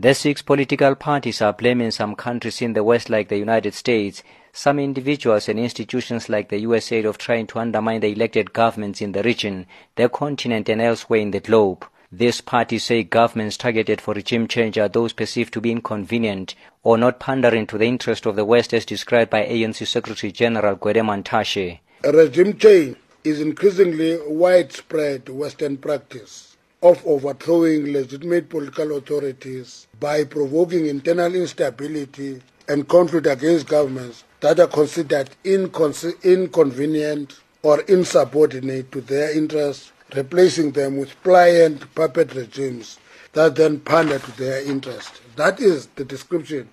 The six political parties are blaming some countries in the West like the United States, some individuals and institutions like the USAID of trying to undermine the elected governments in the region, the continent and elsewhere in the globe. These parties say governments targeted for regime change are those perceived to be inconvenient or not pandering to the interest of the West as described by ANC Secretary General Gwede Mantashe. Regime change is increasingly widespread Western practice of overthrowing legitimate political authorities by provoking internal instability and conflict against governments that are considered inconvenient or insubordinate to their interests, replacing them with pliant puppet regimes that then pander to their interests. That is the description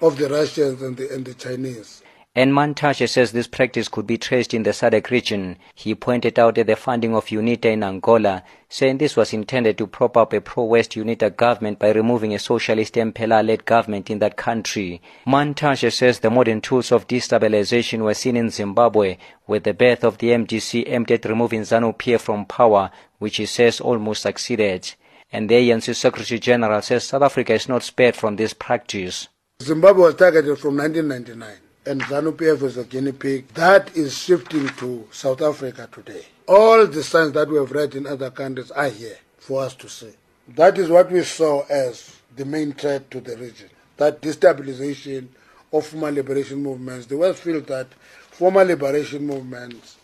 of the Russians and the Chinese. And Mantashe says this practice could be traced in the SADC region. He pointed out at the funding of UNITA in Angola, saying this was intended to prop up a pro-West UNITA government by removing a socialist MPLA-led government in that country. Mantashe says the modern tools of destabilization were seen in Zimbabwe, with the birth of the MDC aimed at removing Zanu-PF from power, which he says almost succeeded. And the ANC Secretary General says South Africa is not spared from this practice. Zimbabwe was targeted from 1999. And Zanu-PF is a guinea pig. That is shifting to South Africa today. All the signs that we have read in other countries are here for us to see. That is what we saw as the main threat to the region, that destabilization of former liberation movements. The West feels that former liberation movements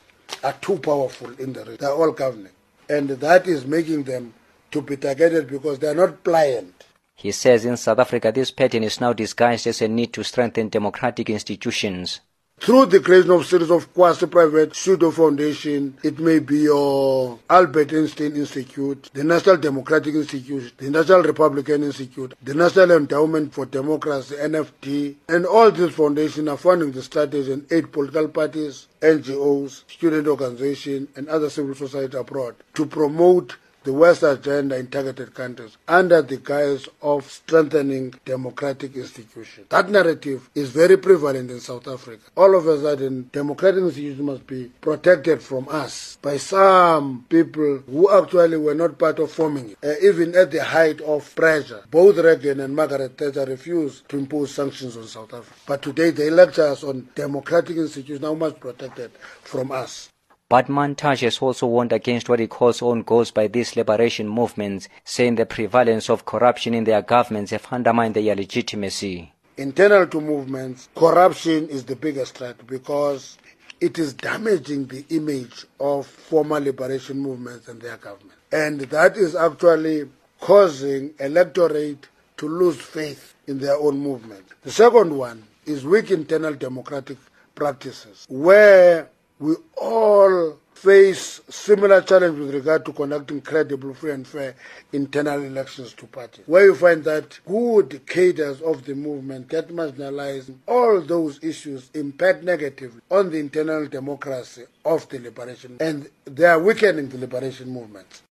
are too powerful in the region. They are all governing. And that is making them to be targeted because they are not pliant. He says in South Africa, this pattern is now disguised as a need to strengthen democratic institutions. Through the creation of series of quasi-private pseudo-foundation, it may be your Albert Einstein Institute, the National Democratic Institute, the National Republican Institute, the National Endowment for Democracy, NED, and all these foundations are funding the strategy and aid political parties, NGOs, student organizations, and other civil society abroad to promote the West agenda in targeted countries under the guise of strengthening democratic institutions. That narrative is very prevalent in South Africa. All of a sudden, democratic institutions must be protected from us by some people who actually were not part of forming it. Even at the height of pressure, both Reagan and Margaret Thatcher refused to impose sanctions on South Africa. But today they lecture us on democratic institutions now must be protected from us. But Mantashe has also warned against what he calls own goals by these liberation movements, saying the prevalence of corruption in their governments have undermined their legitimacy. Internal to movements, corruption is the biggest threat because it is damaging the image of former liberation movements and their government. And that is actually causing electorate to lose faith in their own movement. The second one is weak internal democratic practices, where we all face similar challenges with regard to conducting credible, free and fair internal elections to parties, where you find that good cadres of the movement get marginalized. All those issues impact negatively on the internal democracy of the liberation, and they are weakening the liberation movement.